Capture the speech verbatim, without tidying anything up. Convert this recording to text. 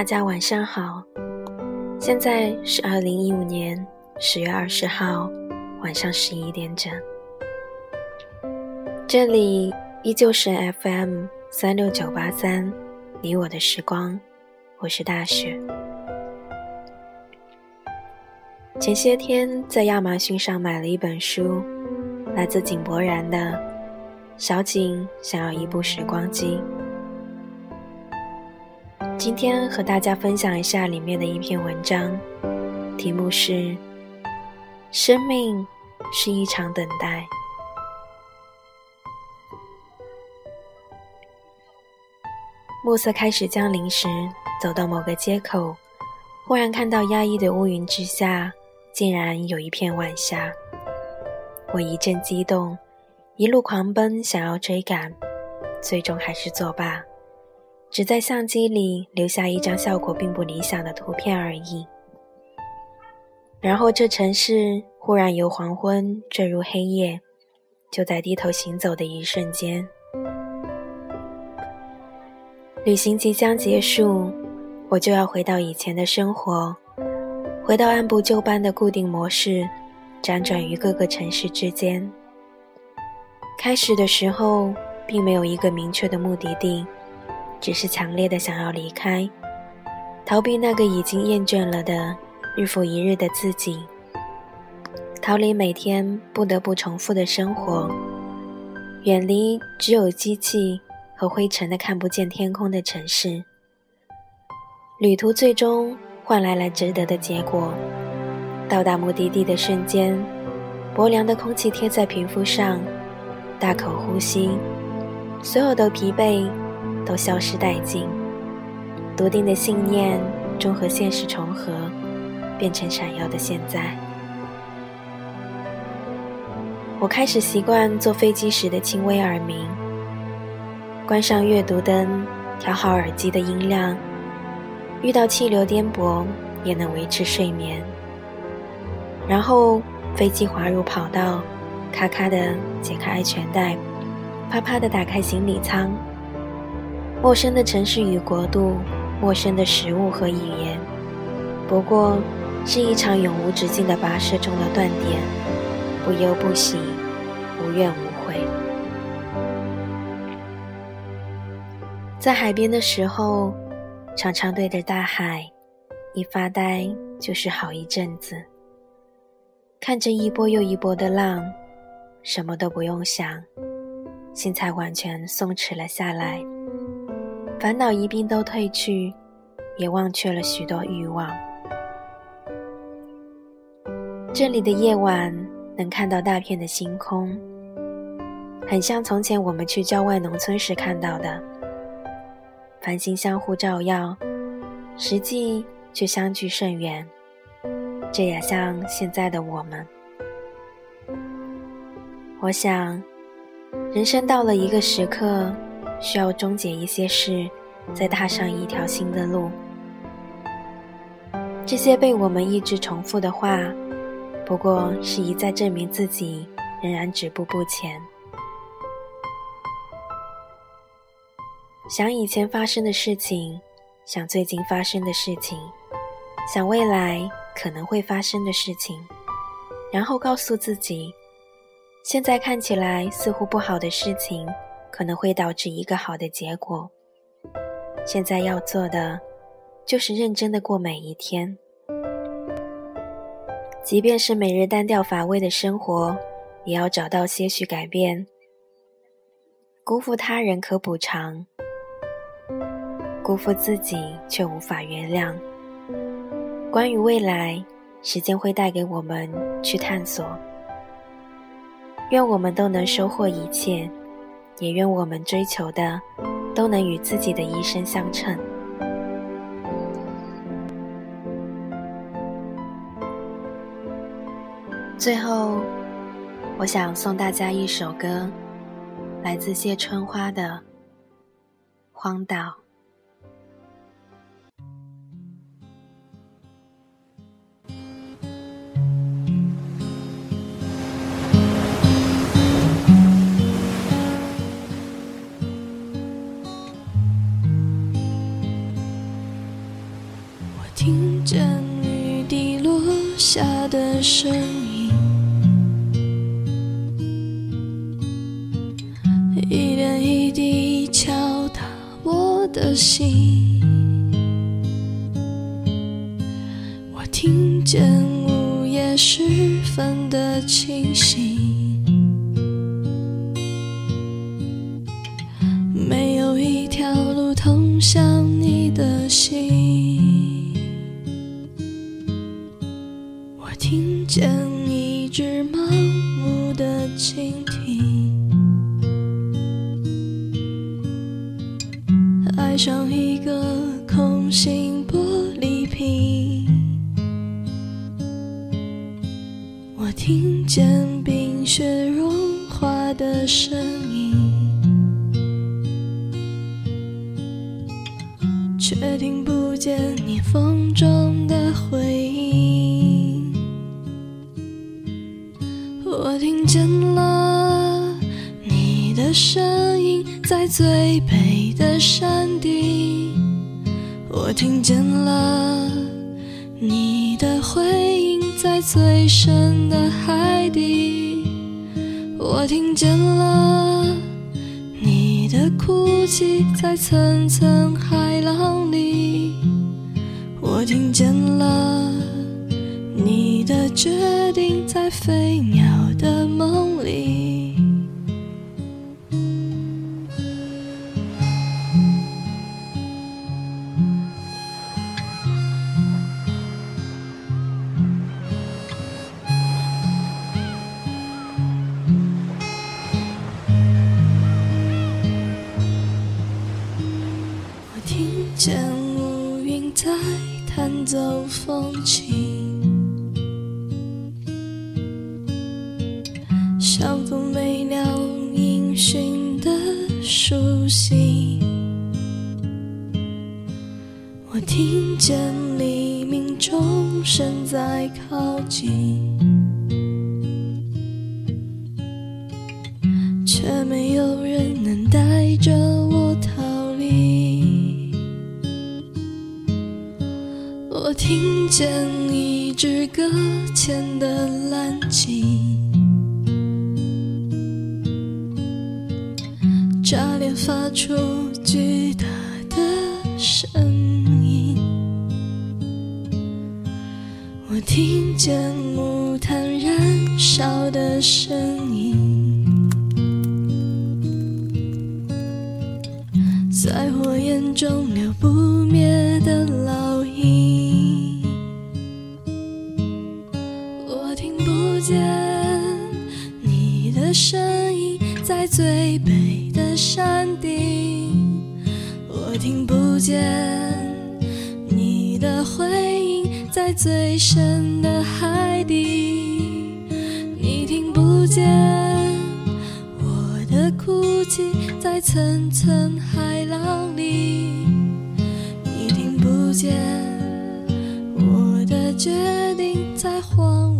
大家晚上好，现在是二零一五年十月二十号晚上十一点整，这里依旧是 F M 三六九八三 你我的时光，我是大使。前些天在亚马逊上买了一本书，来自井柏然的小井想要一部时光机。今天和大家分享一下里面的一篇文章，题目是生命是一场等待。暮色开始降临时，走到某个街口，忽然看到压抑的乌云之下竟然有一片晚霞，我一阵激动，一路狂奔想要追赶，最终还是作罢，只在相机里留下一张效果并不理想的图片而已。然后这城市忽然由黄昏坠入黑夜，就在低头行走的一瞬间。旅行即将结束，我就要回到以前的生活，回到按部就班的固定模式，辗转于各个城市之间。开始的时候并没有一个明确的目的地，只是强烈的想要离开，逃避那个已经厌倦了的日复一日的自己，逃离每天不得不重复的生活，远离只有机器和灰尘的看不见天空的城市。旅途最终换来了值得的结果，到达目的地的瞬间，薄凉的空气贴在皮肤上，大口呼吸，所有的疲惫都消失殆尽，笃定的信念终和现实重合，变成闪耀的现在。我开始习惯坐飞机时的轻微耳鸣，关上阅读灯，调好耳机的音量，遇到气流颠簸也能维持睡眠。然后飞机滑入跑道，咔咔地解开安全带，啪啪地打开行李舱。陌生的城市与国度，陌生的食物和语言，不过是一场永无止境的跋涉中的断点，不忧不喜，无怨无悔。在海边的时候，常常对着大海一发呆就是好一阵子，看着一波又一波的浪，什么都不用想，心才完全松弛了下来，烦恼一并都退去，也忘却了许多欲望。这里的夜晚能看到大片的星空，很像从前我们去郊外农村时看到的，繁星相互照耀，实际却相距甚远，这也像现在的我们。我想，人生到了一个时刻，需要终结一些事，再踏上一条新的路。这些被我们一直重复的话，不过是一再证明自己仍然止步不前。想以前发生的事情，想最近发生的事情，想未来可能会发生的事情，然后告诉自己，现在看起来似乎不好的事情可能会导致一个好的结果，现在要做的就是认真的过每一天。即便是每日单调乏味的生活，也要找到些许改变。辜负他人可补偿，辜负自己却无法原谅。关于未来，时间会带给我们去探索。愿我们都能收获一切，也愿我们追求的都能与自己的一生相称。最后，我想送大家一首歌，来自谢春花的《荒岛》。见雨滴落下的声音，一点一滴敲打我的心。我听见午夜时分的清醒，没有一条路通向你的心。听见一只盲目的蜻蜓，爱上一个空心玻璃瓶。我听见冰雪融化的声音，却听不见你风中的回音。我听见了你的声音，在最北的山顶。我听见了你的回音，在最深的海底。我听见了你的哭泣，在层层海浪里。我听见了你的决定，在飞鸟的梦里。我听见乌云在弹奏风琴，像风没了音讯的熟悉。我听见黎明钟声在靠近，却没有人能带着我逃离。我听见一只搁浅的蓝鲸，炸裂发出巨大的声音。我听见木炭燃烧的声音，在火焰中留不灭的烙印。我听不见你的声音，在最北的山顶。我听不见你的回音，在最深的海底。你听不见我的哭泣，在层层海浪里。你听不见我的决定，在荒芜。